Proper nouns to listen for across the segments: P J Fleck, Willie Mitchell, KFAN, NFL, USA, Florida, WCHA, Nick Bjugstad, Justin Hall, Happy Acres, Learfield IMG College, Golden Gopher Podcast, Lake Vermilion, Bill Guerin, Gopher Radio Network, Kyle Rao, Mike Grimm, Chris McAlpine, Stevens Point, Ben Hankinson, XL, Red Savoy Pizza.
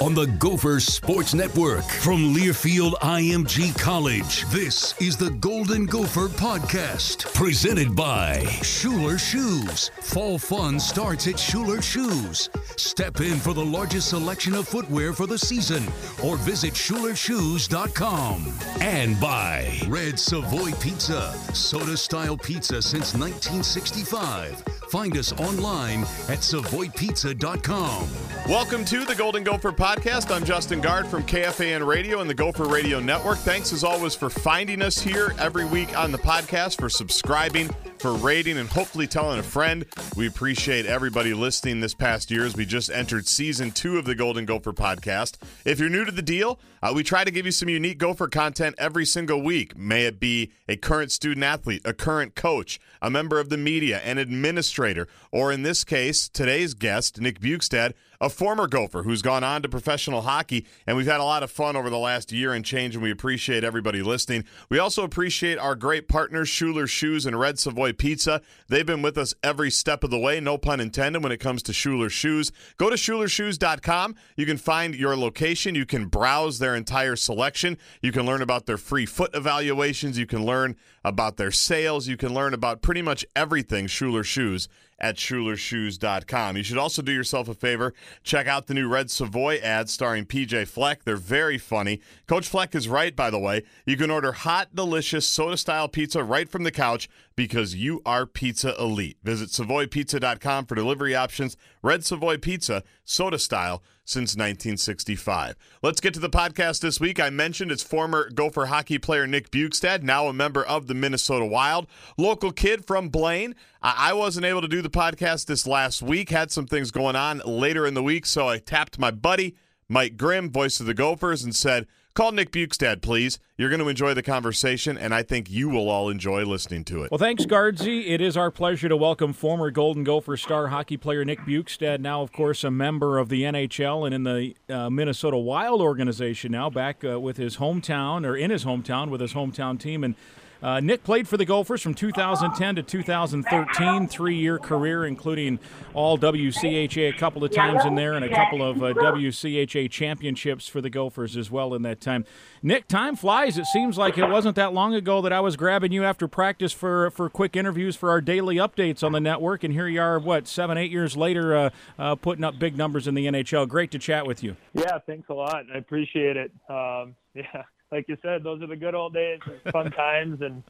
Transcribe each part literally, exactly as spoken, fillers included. On the Gopher Sports Network, from Learfield I M G College, this is the Golden Gopher Podcast, presented by Schuler Shoes. Fall fun starts at Schuler Shoes. Step in for the largest selection of footwear for the season, or visit Schuler Shoes dot com. And by Red Savoy Pizza, soda-style pizza since nineteen sixty-five. Find us online at savoy pizza dot com. Welcome to the Golden Gopher Podcast. I'm Justin Gard from K F A N Radio and the Gopher Radio Network. Thanks, as always, for finding us here every week on the podcast, for subscribing, for rating, and hopefully telling a friend. We appreciate everybody listening this past year as we just entered season two of the Golden Gopher Podcast. If you're new to the deal, uh, we try to give you some unique Gopher content every single week. May it be a current student athlete, a current coach, a member of the media, an administrator, or in this case, today's guest, Nick Bjugstad, a former Gopher who's gone on to professional hockey, and we've had a lot of fun over the last year and change, and we appreciate everybody listening. We also appreciate our great partners, Schuler Shoes and Red Savoy Pizza. They've been with us every step of the way, no pun intended, when it comes to Schuler Shoes. Go to Schuler Shoes dot com. You can find your location. You can browse their entire selection. You can learn about their free foot evaluations. You can learn about their sales. You can learn about pretty much everything Schuler Shoes at Schuler Shoes dot com. You should also do yourself a favor. Check out the new Red Savoy ad starring P J Fleck. They're very funny. Coach Fleck is right, by the way. You can order hot, delicious soda-style pizza right from the couch because you are pizza elite. Visit Savoy Pizza dot com for delivery options. Red Savoy Pizza, soda-style since nineteen sixty-five. Let's get to the podcast this week. I mentioned it's former Gopher hockey player Nick Bjugstad, now a member of the Minnesota Wild, local kid from Blaine. I wasn't able to do the podcast this last week, had some things going on later in the week, so I tapped my buddy, Mike Grimm, voice of the Gophers, and said, call Nick Bjugstad, please. You're going to enjoy the conversation, and I think you will all enjoy listening to it. Well, thanks, Gardsy. It is our pleasure to welcome former Golden Gopher star hockey player Nick Bjugstad, now, of course, a member of the N H L and in the uh, Minnesota Wild organization now, back uh, with his hometown, or in his hometown, with his hometown team. And Uh, Nick played for the Gophers from two thousand ten to two thousand thirteen, three-year career, including all W C H A a couple of times in there and a couple of uh, W C H A championships for the Gophers as well in that time. Nick, time flies. It seems like it wasn't that long ago that I was grabbing you after practice for, for quick interviews for our daily updates on the network, and here you are, what, seven, eight years later, uh, uh, putting up big numbers in the N H L. Great to chat with you. Yeah, thanks a lot. I appreciate it. Um, yeah. Like you said, those are the good old days, fun times, and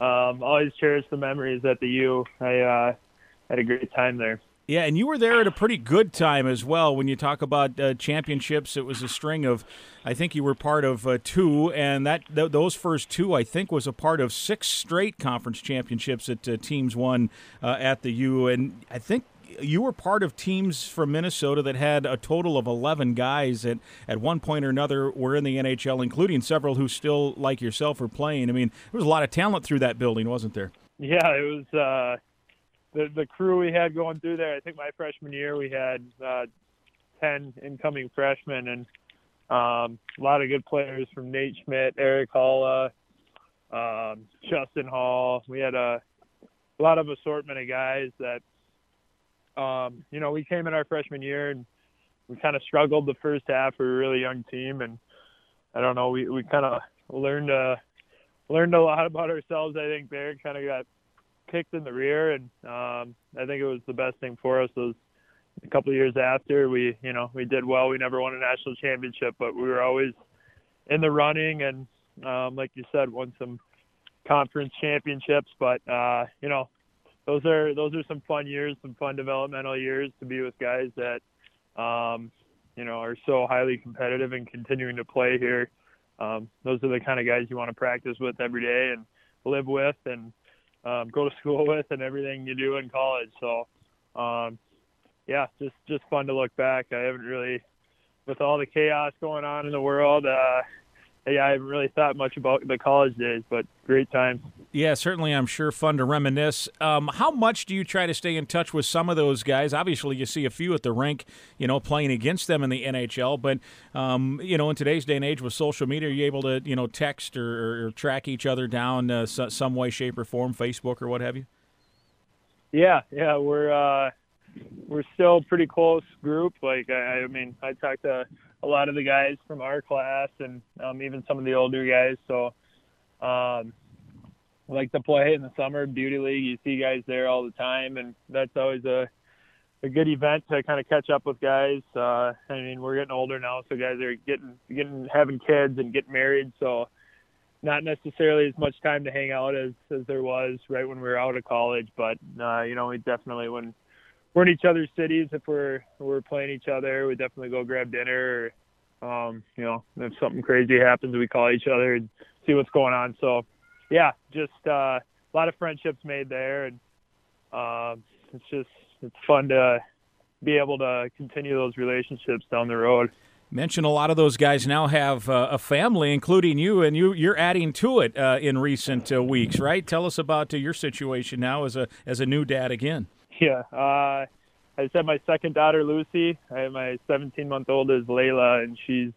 um, always cherish the memories at the U. I uh, had a great time there. Yeah, and you were there at a pretty good time as well. When you talk about uh, championships, it was a string of, I think you were part of uh, two, and that th- those first two, I think, was a part of six straight conference championships that uh, teams won uh, at the U, and I think you were part of teams from Minnesota that had a total of eleven guys that at one point or another were in the N H L, including several who still, like yourself, are playing. I mean, there was a lot of talent through that building, wasn't there? Yeah, it was uh, the, the crew we had going through there. I think my freshman year we had uh, ten incoming freshmen, and Um, a lot of good players from Nate Schmidt, Eric Holla, um, Justin Hall. We had a, a lot of assortment of guys that, um, you know, we came in our freshman year and we kind of struggled the first half. We were a really young team, and I don't know, we, we kind of learned uh, learned a lot about ourselves, I think, there. Kind of got kicked in the rear, and um, I think it was the best thing for us was a couple of years after we, you know, we did well. We never won a national championship, but we were always in the running. And um, like you said, won some conference championships, but uh, you know, those are, those are some fun years, some fun developmental years to be with guys that, um, you know, are so highly competitive and continuing to play here. Um, those are the kind of guys you want to practice with every day and live with and um, go to school with and everything you do in college. So, um, yeah, just, just fun to look back. I haven't really, with all the chaos going on in the world, uh, yeah, I haven't really thought much about the college days, but great times. Yeah, certainly, I'm sure, fun to reminisce. Um, how much do you try to stay in touch with some of those guys? Obviously, you see a few at the rink, you know, playing against them in the N H L, but, um, you know, in today's day and age with social media, are you able to, you know, text or, or track each other down uh, so, some way, shape, or form, Facebook or what have you? Yeah, yeah, we're uh, we're still a pretty close group. Like, I, I mean, I talked to a lot of the guys from our class and um, even some of the older guys. So, um, like to play in the summer beauty league, you see guys there all the time. And that's always a, a good event to kind of catch up with guys. Uh, I mean, we're getting older now, so guys are getting, getting, having kids and getting married. So not necessarily as much time to hang out as, as there was right when we were out of college, but uh, you know, we definitely, when we're in each other's cities, if we're we're playing each other, we definitely go grab dinner. Or, um, you know, if something crazy happens, we call each other and see what's going on. So, yeah, just uh, a lot of friendships made there, and uh, it's just it's fun to be able to continue those relationships down the road. Mentioned a lot of those guys now have uh, a family, including you, and you you're adding to it uh, in recent uh, weeks, right? Tell us about uh, your situation now as a as a new dad again. Yeah, uh, I just had my second daughter, Lucy. I have my seventeen-month-old is Layla, and she's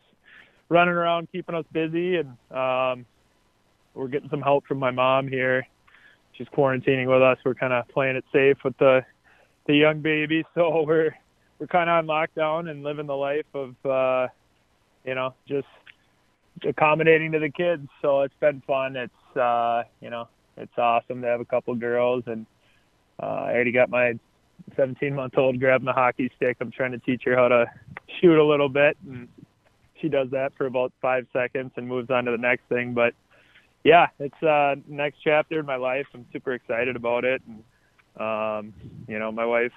running around keeping us busy, and um, we're getting some help from my mom here. She's quarantining with us. We're kind of playing it safe with the the young baby, so we're we're kind of on lockdown and living the life of, uh, you know, just accommodating to the kids. So it's been fun. It's, uh, you know, it's awesome to have a couple girls, and Uh, I already got my seventeen-month-old grabbing the hockey stick. I'm trying to teach her how to shoot a little bit, and she does that for about five seconds and moves on to the next thing. But, yeah, it's uh, next chapter in my life. I'm super excited about it. And, um, you know, my wife,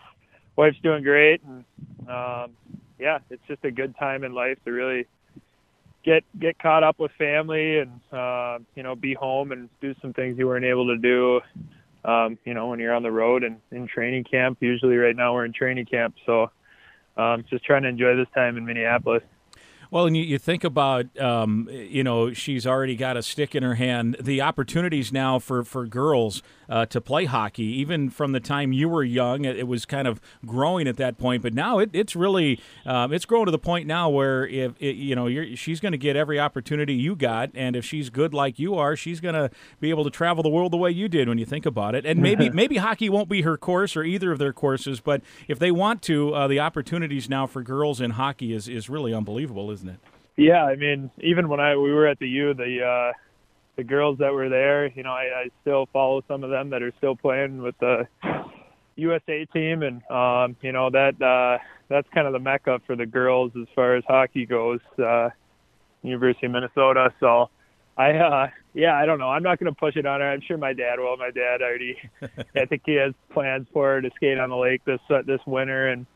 wife's doing great. And, um, yeah, it's just a good time in life to really get get caught up with family and, uh, you know, be home and do some things you weren't able to do. Um, you know, when you're on the road and in training camp, usually right now we're in training camp. So um, just trying to enjoy this time in Minneapolis. Well, and you, you think about, um, you know, she's already got a stick in her hand. The opportunities now for, for girls uh, to play hockey, even from the time you were young, it, it was kind of growing at that point. But now it, it's really um, it's growing to the point now where, if it, you know, you're, she's going to get every opportunity you got. And if she's good like you are, she's going to be able to travel the world the way you did when you think about it. And maybe maybe hockey won't be her course or either of their courses. But if they want to, uh, the opportunities now for girls in hockey is, is really unbelievable, isn't it? Yeah, I mean, even when I we were at the U, the uh, the girls that were there, you know, I, I still follow some of them that are still playing with the U S A team, and um, you know that uh, that's kind of the mecca for the girls as far as hockey goes, uh, University of Minnesota. So, I uh, yeah, I don't know. I'm not going to push it on her. I'm sure my dad will. My dad already, I think he has plans for her to skate on the lake this uh, this winter, and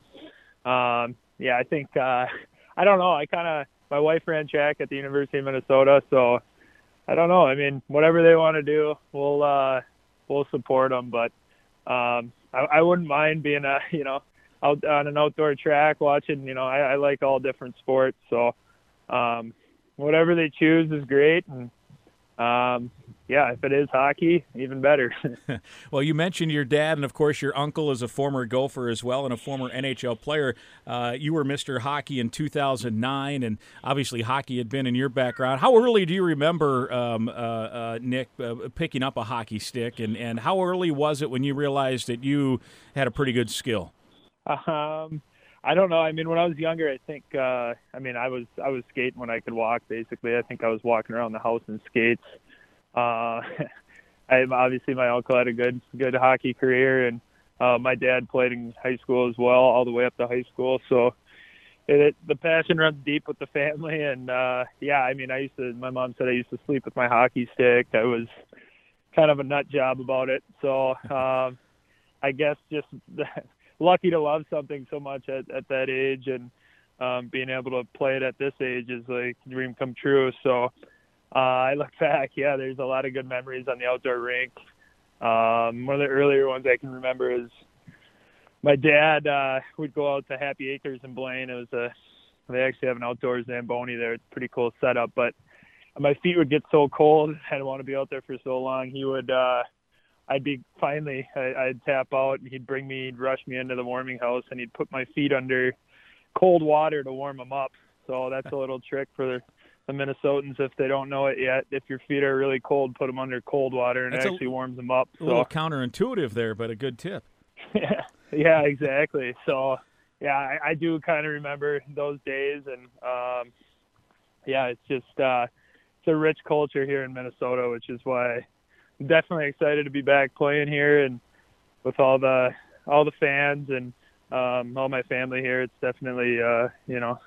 um, yeah, I think. Uh, I don't know. I kind of, my wife ran track at the University of Minnesota, so I don't know. I mean, whatever they want to do, we'll, uh, we'll support them. But um, I, I wouldn't mind being a, you know, out on an outdoor track watching, you know, I, I like all different sports. So um, whatever they choose is great. And Um, yeah, if it is hockey, even better. Well, you mentioned your dad, and of course your uncle is a former Gopher as well and a former N H L player. Uh, you were Mister Hockey in two thousand nine, and obviously hockey had been in your background. How early do you remember, um, uh, uh, Nick, uh, picking up a hockey stick, and, and how early was it when you realized that you had a pretty good skill? Um, I don't know. I mean, when I was younger, I think, uh, I mean, I was, I was skating when I could walk, basically. I think I was walking around the house in skates. Uh, I obviously my uncle had a good, good hockey career, and, uh, my dad played in high school as well, all the way up to high school. So it, it the passion runs deep with the family. And, uh, yeah, I mean, I used to, my mom said I used to sleep with my hockey stick. I was kind of a nut job about it. So, um, I guess just the, lucky to love something so much at, at that age, and um, being able to play it at this age is like a dream come true. So uh, I look back, yeah, there's a lot of good memories on the outdoor rink. Um, one of the earlier ones I can remember is my dad uh, would go out to Happy Acres in Blaine. It was a, they actually have an outdoor Zamboni there. It's a pretty cool setup, but my feet would get so cold. I didn't want to be out there for so long. He would, uh, I'd be finally, I'd tap out, and he'd bring me, he'd rush me into the warming house, and he'd put my feet under cold water to warm them up. So that's a little trick for the Minnesotans if they don't know it yet. If your feet are really cold, put them under cold water, and that's it actually a, warms them up. So. A little counterintuitive there, but a good tip. yeah, yeah, exactly. So, yeah, I, I do kind of remember those days, and, um, yeah, it's just uh, it's a rich culture here in Minnesota, which is why definitely excited to be back playing here, and with all the all the fans and um, all my family here. It's definitely uh, you know,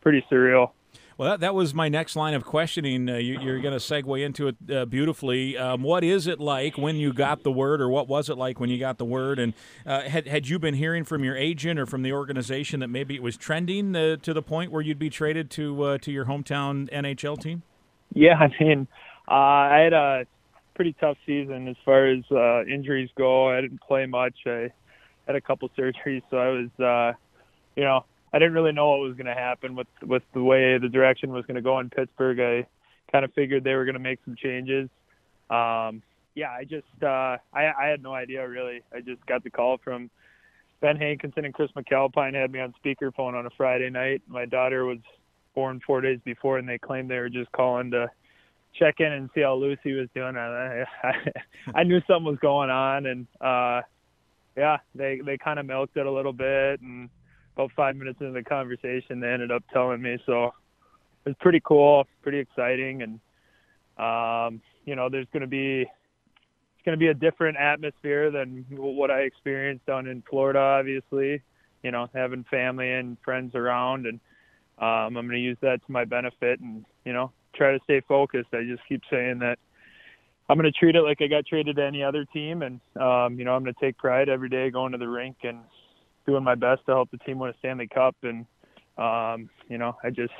pretty surreal. Well, that, that was my next line of questioning. Uh, you, you're going to segue into it uh, beautifully. Um, what is it like when you got the word, or what was it like when you got the word? And uh, had had you been hearing from your agent or from the organization that maybe it was trending uh, to the point where you'd be traded to uh, to your hometown N H L team? Yeah, I mean, uh, I had a pretty tough season as far as uh, injuries go. I didn't play much. I had a couple surgeries, so I was, uh, you know, I didn't really know what was going to happen with with the way the direction was going to go in Pittsburgh. I kind of figured they were going to make some changes. Um, yeah, I just, uh, I, I had no idea really. I just got the call from Ben Hankinson and Chris McAlpine had me on speakerphone on a Friday night. My daughter was born four days before, and they claimed they were just calling to check in and see how Lucy was doing. I, I, I knew something was going on, and uh, yeah, they they kind of milked it a little bit, and about five minutes into the conversation, they ended up telling me. So it was pretty cool, pretty exciting, and um, you know, there's going to be it's going to be a different atmosphere than what I experienced down in Florida. Obviously, you know, having family and friends around, and um, I'm going to use that to my benefit, and you know, try to stay focused. I just keep saying that I'm going to treat it like I got traded to any other team, and um, you know, I'm going to take pride every day going to the rink and doing my best to help the team win a Stanley Cup. And um, you know, I just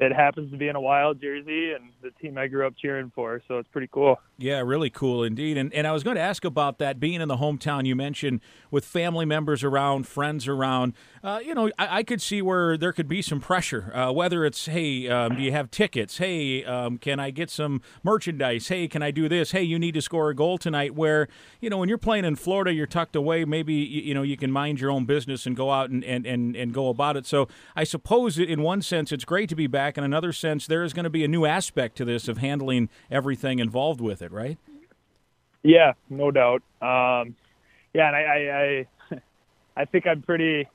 it happens to be in a Wild jersey and the team I grew up cheering for, so it's pretty cool. Yeah, really cool indeed. And and I was going to ask about that, being in the hometown you mentioned, with family members around, friends around. Uh, you know, I, I could see where there could be some pressure, uh, whether it's, hey, um, do you have tickets? Hey, um, can I get some merchandise? Hey, can I do this? Hey, you need to score a goal tonight, where, you know, when you're playing in Florida, you're tucked away. Maybe, you, you know, you can mind your own business and go out and, and, and, and go about it. So I suppose in one sense it's great to be back. In another sense, there is going to be a new aspect to this of handling everything involved with it, right? Yeah, no doubt. Um, yeah, and I, I, I, I think I'm pretty,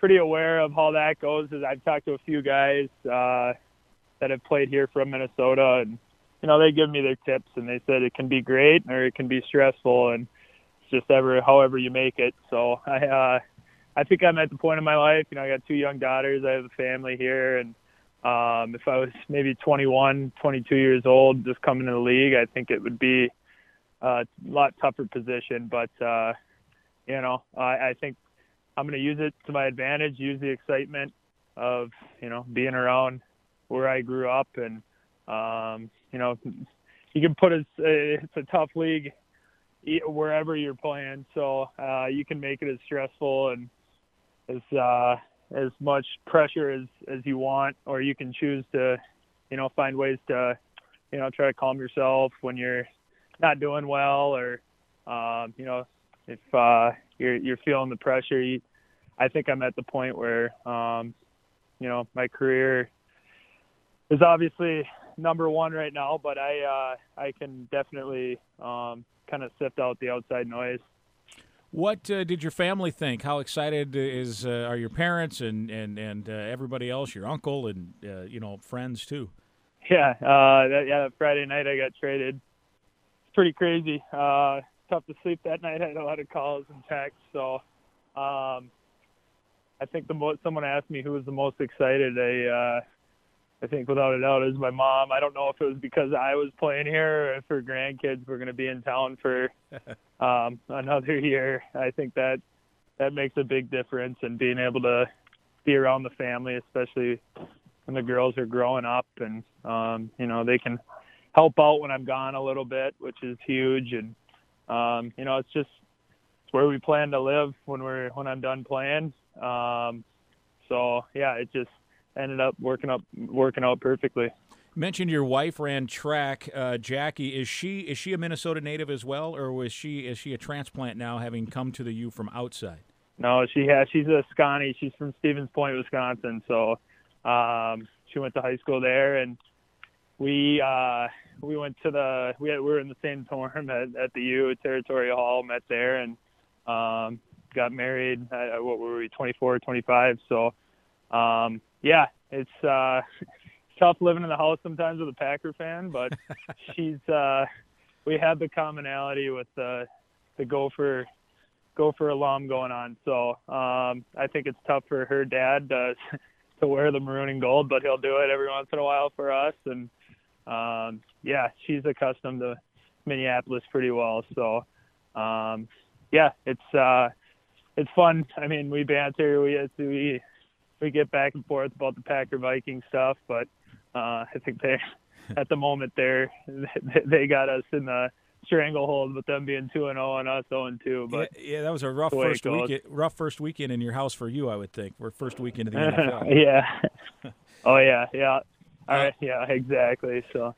pretty aware of how that goes. As I've talked to a few guys uh, that have played here from Minnesota, and you know, they give me their tips, and they said it can be great or it can be stressful, and it's just ever however you make it. So I, uh, I think I'm at the point in my life. You know, I got two young daughters. I have a family here, and Um, if I was maybe twenty-one, twenty-two years old, just coming to the league, I think it would be a lot tougher position. But, uh, you know, I, I think I'm going to use it to my advantage, use the excitement of, you know, being around where I grew up. And, um, you know, you can put a, it's a tough league wherever you're playing. So uh, you can make it as stressful and as, uh, as much pressure as, as you want, or you can choose to, you know, find ways to you know, try to calm yourself when you're not doing well, or, um, you know, if uh, you're you're feeling the pressure. You, I think I'm at the point where, um, you know, my career is obviously number one right now, but I uh, I can definitely um, kind of sift out the outside noise. What uh, did your family think? How excited is uh, are your parents and and and uh, everybody else? Your uncle and uh, you know, friends too. Yeah, uh, that, yeah. Friday night I got traded. It's pretty crazy. Uh, tough to sleep that night. I had a lot of calls and texts. So um, I think the most, someone asked me who was the most excited. I uh, I think without a doubt it was my mom. I don't know if it was because I was playing here or if her grandkids were going to be in town for. Um, another year. I think that that makes a big difference, and being able to be around the family, especially when the girls are growing up, and um, you know, they can help out when I'm gone a little bit, which is huge. And um, you know, it's just it's where we plan to live when we're when I'm done playing. Um, so yeah, it just ended up working up working out perfectly. Mentioned your wife ran track, uh, Jackie. Is she is she a Minnesota native as well, or was she is she a transplant now, having come to the U from outside? No, she has. She's a Scotty. She's from Stevens Point, Wisconsin. So um, she went to high school there, and we uh, we went to the we, had, we were in the same dorm at, at the U, Territory Hall. Met there and um, got married. At, what were we? twenty-four, twenty-five So um, yeah, it's. Uh, tough living in the house sometimes with a Packer fan, but she's uh we had the commonality with the the Gopher Gopher alum going on, so um I think it's tough for her dad to to wear the maroon and gold, but he'll do it every once in a while for us. And um yeah, she's accustomed to Minneapolis pretty well, so um yeah, it's uh it's fun. I mean, we banter, we we we get back and forth about the Packer Viking stuff, but Uh, I think they, at the moment, they're, they got us in the stranglehold with them being two and zero and us zero and two. But yeah, yeah, that was a rough first weekend. Rough first weekend in your house for you, I would think. Or first weekend of the N F L. Yeah. Oh yeah, yeah. All right. Yeah, exactly. So.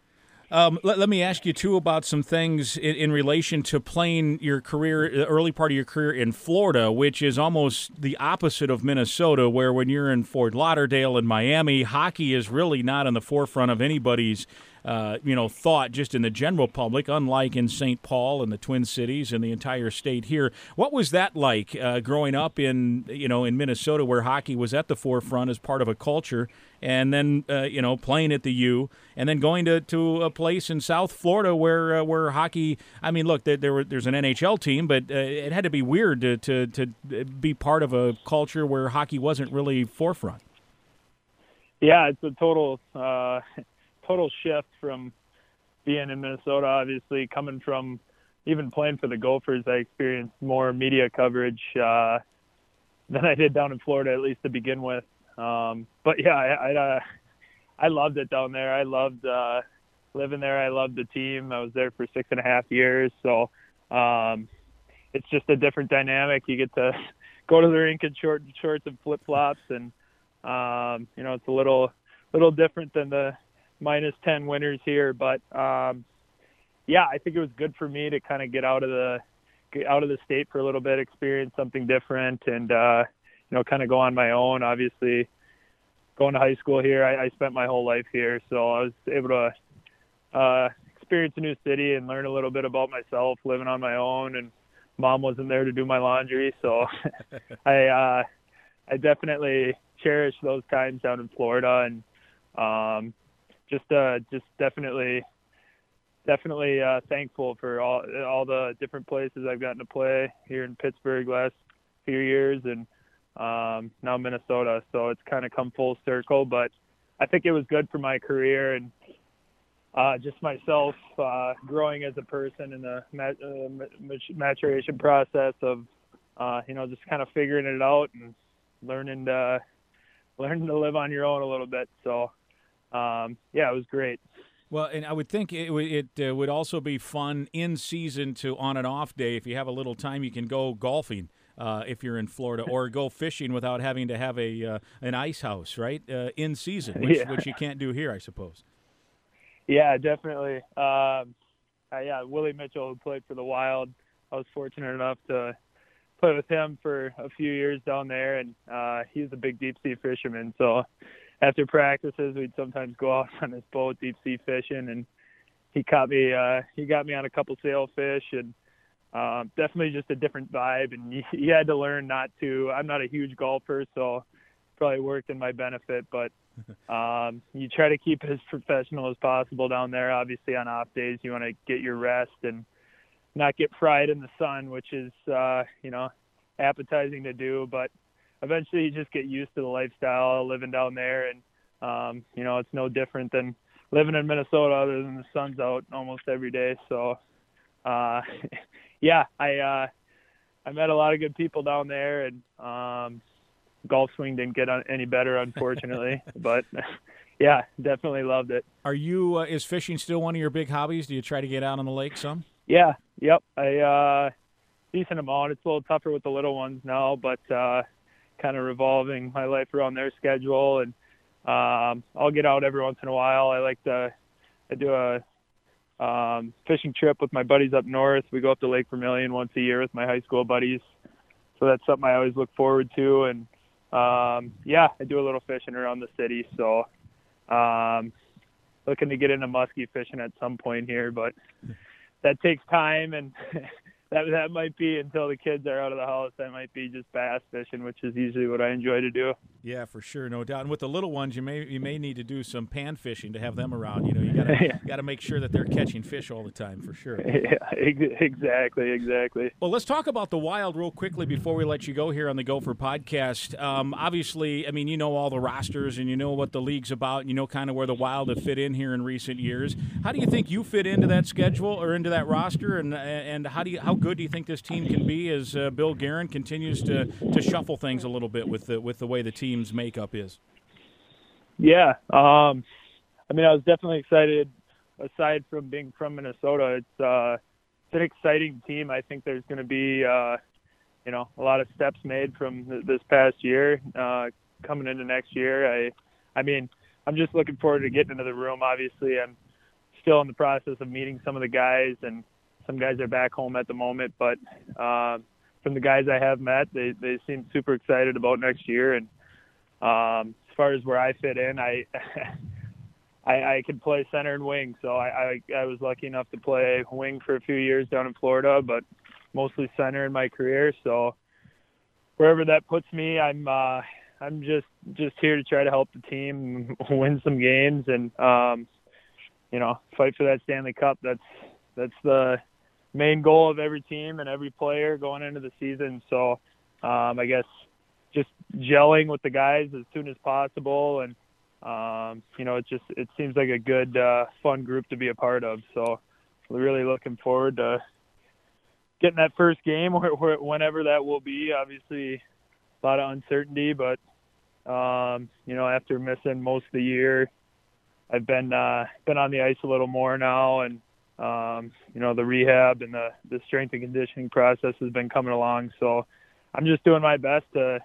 Um, let, let me ask you, too, about some things in, in relation to playing your career, the early part of your career in Florida, which is almost the opposite of Minnesota, where when you're in Fort Lauderdale and Miami, hockey is really not on the forefront of anybody's, uh, you know, thought just in the general public, unlike in Saint Paul and the Twin Cities and the entire state here. What was that like uh, growing up in, you know, in Minnesota, where hockey was at the forefront as part of a culture, and then, uh, you know, playing at the U, and then going to, to a place in South Florida where uh, where hockey, I mean, look, there, there were, there's an N H L team, but uh, it had to be weird to, to, to be part of a culture where hockey wasn't really forefront. Yeah, it's a total... Uh... total shift from being in Minnesota, obviously, coming from even playing for the Gophers. I experienced more media coverage uh, than I did down in Florida, at least to begin with. Um, but yeah, I I, uh, I loved it down there. I loved uh, living there. I loved the team. I was there for six and a half years. So um, it's just a different dynamic. You get to go to the rink in short shorts and flip-flops, and, um, you know, it's a little little different than the minus ten winters here, but um, yeah, I think it was good for me to kind of get out of the get out of the state for a little bit, experience something different, and uh, you know, kind of go on my own. Obviously, going to high school here, I, I spent my whole life here, so I was able to uh, experience a new city and learn a little bit about myself, living on my own, and mom wasn't there to do my laundry, so I uh, I definitely cherish those times down in Florida, and um, Just, uh, just definitely, definitely uh, thankful for all all the different places I've gotten to play here in Pittsburgh last few years, and um, now Minnesota. So it's kind of come full circle. But I think it was good for my career and uh, just myself uh, growing as a person in the mat- uh, maturation process of uh, you know, just kind of figuring it out and learning to learning to live on your own a little bit. So. Um, yeah, it was great. Well, and I would think it, it uh, would also be fun in season to on and off day. If you have a little time, you can go golfing uh, if you're in Florida, or go fishing without having to have a uh, an ice house, right? Uh, in season, which, yeah. which you can't do here, I suppose. Yeah, definitely. Um, uh, yeah, Willie Mitchell, who played for the Wild, I was fortunate enough to play with him for a few years down there, and uh, he's a big deep-sea fisherman. So after practices, we'd sometimes go out on his boat deep-sea fishing, and he caught me. Uh, he got me on a couple sailfish, and um, definitely just a different vibe. And you, you had to learn not to. I'm not a huge golfer, so probably worked in my benefit, but um, you try to keep it as professional as possible down there. Obviously, on off days, you want to get your rest and not get fried in the sun, which is, uh, you know, appetizing to do, but eventually you just get used to the lifestyle living down there. And, um, you know, it's no different than living in Minnesota other than the sun's out almost every day. So, uh, yeah, I, uh, I met a lot of good people down there, and, um, golf swing didn't get any better, unfortunately, but yeah, definitely loved it. Are you, uh, is fishing still one of your big hobbies? Do you try to get out on the lake some? Yeah. Yep. I, uh, decent amount. It's a little tougher with the little ones now, but, uh, kind of revolving my life around their schedule, and, um, I'll get out every once in a while. I like to, I do a, um, fishing trip with my buddies up north. We go up to Lake Vermilion once a year with my high school buddies. So that's something I always look forward to. And, um, yeah, I do a little fishing around the city. So, um, looking to get into musky fishing at some point here, but that takes time, and that that might be until the kids are out of the house. That might be just bass fishing, which is usually what I enjoy to do. Yeah, for sure, no doubt. And with the little ones, you may you may need to do some pan fishing to have them around. You know, you gotta yeah. gotta make sure that they're catching fish all the time, for sure. Yeah, exactly, exactly. Well, let's talk about the Wild real quickly before we let you go here on the Gopher Podcast. Um, obviously, I mean, you know all the rosters, and you know what the league's about, and you know kind of where the Wild have fit in here in recent years. How do you think you fit into that schedule or into that roster, and and how do you how good do you think this team can be as uh, Bill Guerin continues to, to shuffle things a little bit with the, with the way the team's makeup is? Yeah. Um, I mean, I was definitely excited. Aside from being from Minnesota, it's, uh, it's an exciting team. I think there's going to be, uh, you know, a lot of steps made from th- this past year uh, coming into next year. I, I mean, I'm just looking forward to getting into the room. Obviously, I'm still in the process of meeting some of the guys, and some guys are back home at the moment, but uh, from the guys I have met, they, they seem super excited about next year. And um, as far as where I fit in, I I, I could play center and wing. So I, I, I was lucky enough to play wing for a few years down in Florida, but mostly center in my career. So wherever that puts me, I'm uh, I'm just, just here to try to help the team win some games and, um, you know, fight for that Stanley Cup. That's that's the main goal of every team and every player going into the season. So um, I guess just gelling with the guys as soon as possible. And, um, you know, it just, it seems like a good, uh, fun group to be a part of. So really looking forward to getting that first game or, or whenever that will be. Obviously a lot of uncertainty, but, um, you know, after missing most of the year, I've been, uh, been on the ice a little more now, and, Um, you know, the rehab and the, the strength and conditioning process has been coming along. So I'm just doing my best to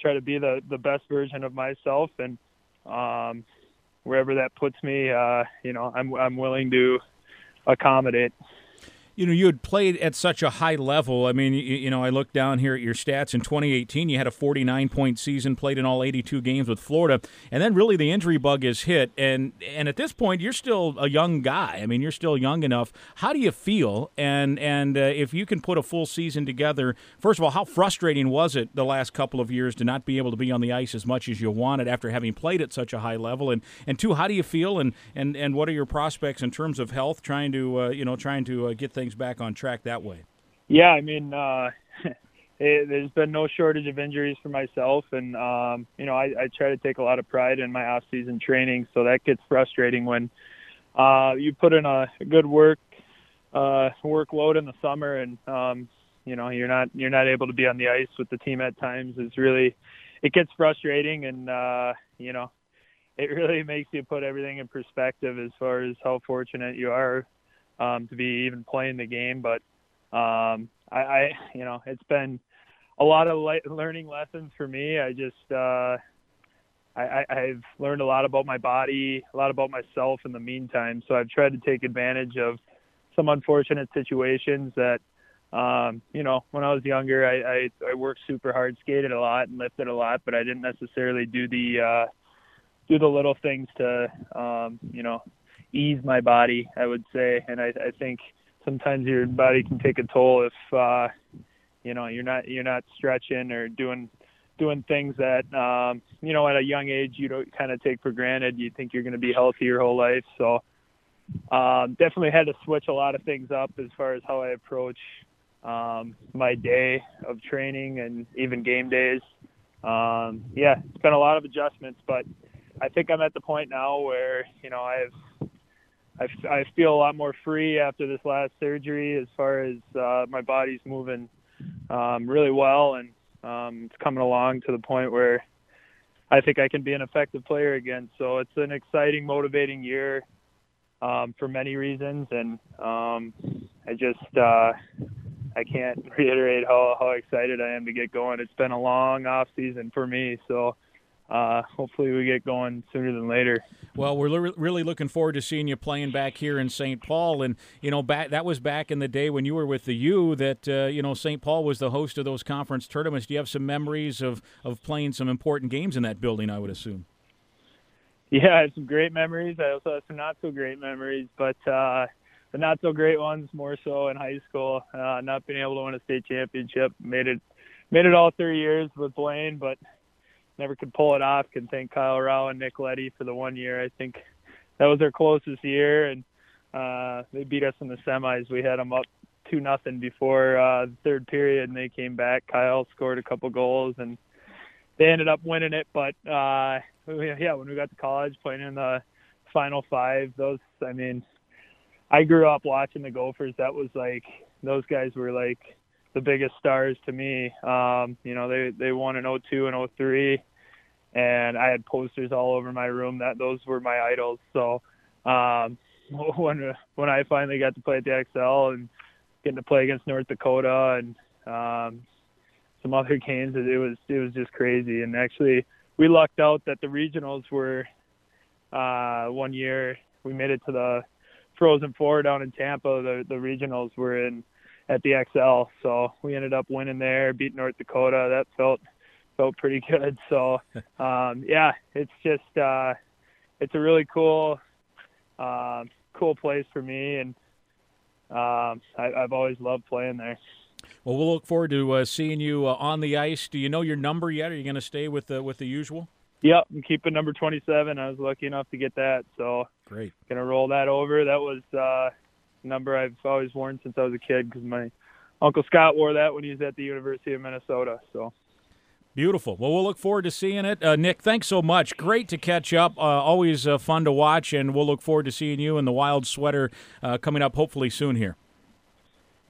try to be the, the best version of myself. And um, wherever that puts me, uh, you know, I'm I'm willing to accommodate. You know, you had played at such a high level. I mean, you, you know, I look down here at your stats. In twenty eighteen, you had a forty-nine point season, played in all eighty-two games with Florida, and then really the injury bug is hit. And and at this point, you're still a young guy. I mean, you're still young enough. How do you feel? And, and uh, if you can put a full season together, first of all, how frustrating was it the last couple of years to not be able to be on the ice as much as you wanted after having played at such a high level? And, and two, how do you feel? And, and, and what are your prospects in terms of health, trying to, uh, you know, trying to uh, get things back on track that way? Yeah, I mean, uh, it, there's been no shortage of injuries for myself, and um, you know, I, I try to take a lot of pride in my off-season training, so that gets frustrating when uh, you put in a good work uh, workload in the summer, and um, you know, you're not you're not able to be on the ice with the team at times. It's really it gets frustrating, and uh, you know, it really makes you put everything in perspective as far as how fortunate you are Um, to be even playing the game. But um, I, I, you know, it's been a lot of le- learning lessons for me. I just, uh, I, I, I've learned a lot about my body, a lot about myself in the meantime. So I've tried to take advantage of some unfortunate situations that, um, you know, when I was younger, I, I, I worked super hard, skated a lot and lifted a lot, but I didn't necessarily do the, uh, do the little things to, um, you know, ease my body, I would say. And I, I think sometimes your body can take a toll if, uh, you know, you're not, you're not stretching or doing, doing things that, um, you know, at a young age, you don't kind of take for granted. You think you're going to be healthy your whole life. So, um, definitely had to switch a lot of things up as far as how I approach, um, my day of training and even game days. Um, yeah, it's been a lot of adjustments, but I think I'm at the point now where, you know, I've, I've I feel a lot more free after this last surgery, as far as, uh, my body's moving, um, really well. And, um, it's coming along to the point where I think I can be an effective player again. So it's an exciting, motivating year, um, for many reasons. And, um, I just, uh, I can't reiterate how, how excited I am to get going. It's been a long off season for me. So, Uh, hopefully we get going sooner than later. Well, we're li- really looking forward to seeing you playing back here in Saint Paul. And, you know, back, that was back in the day when you were with the U that, uh, you know, Saint Paul was the host of those conference tournaments. Do you have some memories of, of playing some important games in that building, I would assume? Yeah, I have some great memories. I also have some not-so-great memories, but uh, the not-so-great ones more so in high school. Uh, not being able to win a state championship. Made it, made it all three years with Blaine, but never could pull it off. Can thank Kyle Rao and Nick Letty for the one year. I think that was their closest year, and uh, they beat us in the semis. We had them up two nothing before uh, the third period, and they came back. Kyle scored a couple goals, and they ended up winning it. But uh, yeah, when we got to college, playing in the Final Five, those, I mean, I grew up watching the Gophers. That was like, those guys were like the biggest stars to me. Um, you know, they they won in oh two and oh three. And I had posters all over my room. That those were my idols. So um, when when I finally got to play at the X L and getting to play against North Dakota and um, some other games, it was it was just crazy. And actually, we lucked out that the regionals were uh, one year. We made it to the Frozen Four down in Tampa. The the regionals were in at the X L, so we ended up winning there, beat North Dakota. That felt. felt pretty good. So um yeah, it's just uh it's a really cool um uh, cool place for me, and um I, I've always loved playing there. Well, we'll look forward to uh, seeing you uh, on the ice. Do you know your number yet? Are you going to stay with the with the usual? Yep, I'm keeping number twenty-seven. I was lucky enough to get that, so great. Gonna roll that over. That was uh a number I've always worn since I was a kid, because my Uncle Scott wore that when he was at the University of Minnesota. So beautiful. Well, we'll look forward to seeing it. Uh, Nick, thanks so much. Great to catch up. Uh, always uh, fun to watch, and we'll look forward to seeing you in the Wild sweater uh, coming up hopefully soon here.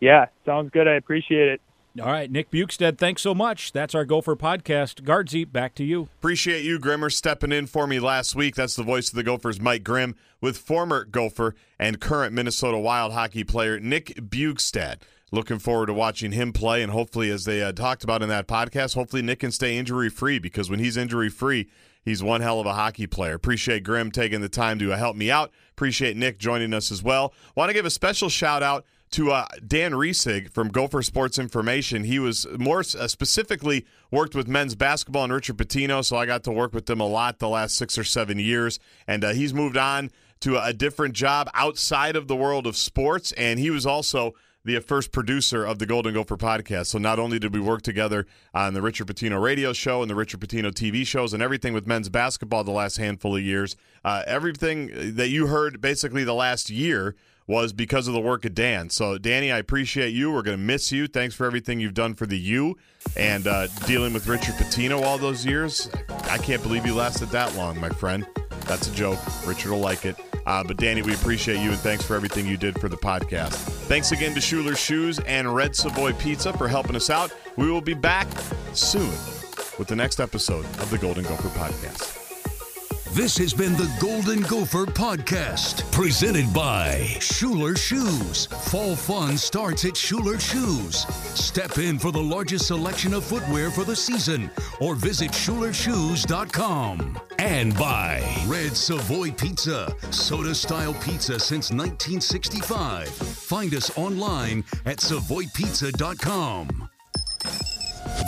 Yeah, sounds good. I appreciate it. All right, Nick Bjugstad, thanks so much. That's our Gopher podcast. Guardsy, back to you. Appreciate you, Grimmer, stepping in for me last week. That's the voice of the Gophers, Mike Grimm, with former Gopher and current Minnesota Wild hockey player Nick Bjugstad. Looking forward to watching him play, and hopefully, as they uh, talked about in that podcast, hopefully Nick can stay injury-free, because when he's injury-free, he's one hell of a hockey player. Appreciate Grimm taking the time to uh, help me out. Appreciate Nick joining us as well. Want to give a special shout-out to uh, Dan Resig from Gopher Sports Information. He was more uh, specifically worked with men's basketball and Richard Pitino, so I got to work with them a lot the last six or seven years, and uh, he's moved on to a different job outside of the world of sports, and he was also the first producer of the Golden Gopher podcast. So not only did we work together on the Richard Pitino radio show and the Richard Pitino T V shows and everything with men's basketball the last handful of years, uh, everything that you heard basically the last year was because of the work of Dan. So, Danny, I appreciate you. We're going to miss you. Thanks for everything you've done for the U and uh, dealing with Richard Pitino all those years. I can't believe you lasted that long, my friend. That's a joke. Richard will like it. Uh, but, Danny, we appreciate you, and thanks for everything you did for the podcast. Thanks again to Schuler Shoes and Red Savoy Pizza for helping us out. We will be back soon with the next episode of the Golden Gopher Podcast. This has been the Golden Gopher Podcast, presented by Schuler Shoes. Fall fun starts at Schuler Shoes. Step in for the largest selection of footwear for the season or visit schuler shoes dot com. and by Red Savoy Pizza, soda-style pizza since nineteen sixty-five. Find us online at savoy pizza dot com.